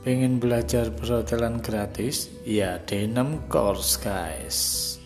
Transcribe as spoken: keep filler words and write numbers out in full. Pengen belajar perhotelan gratis? Ya, Deenam Course guys.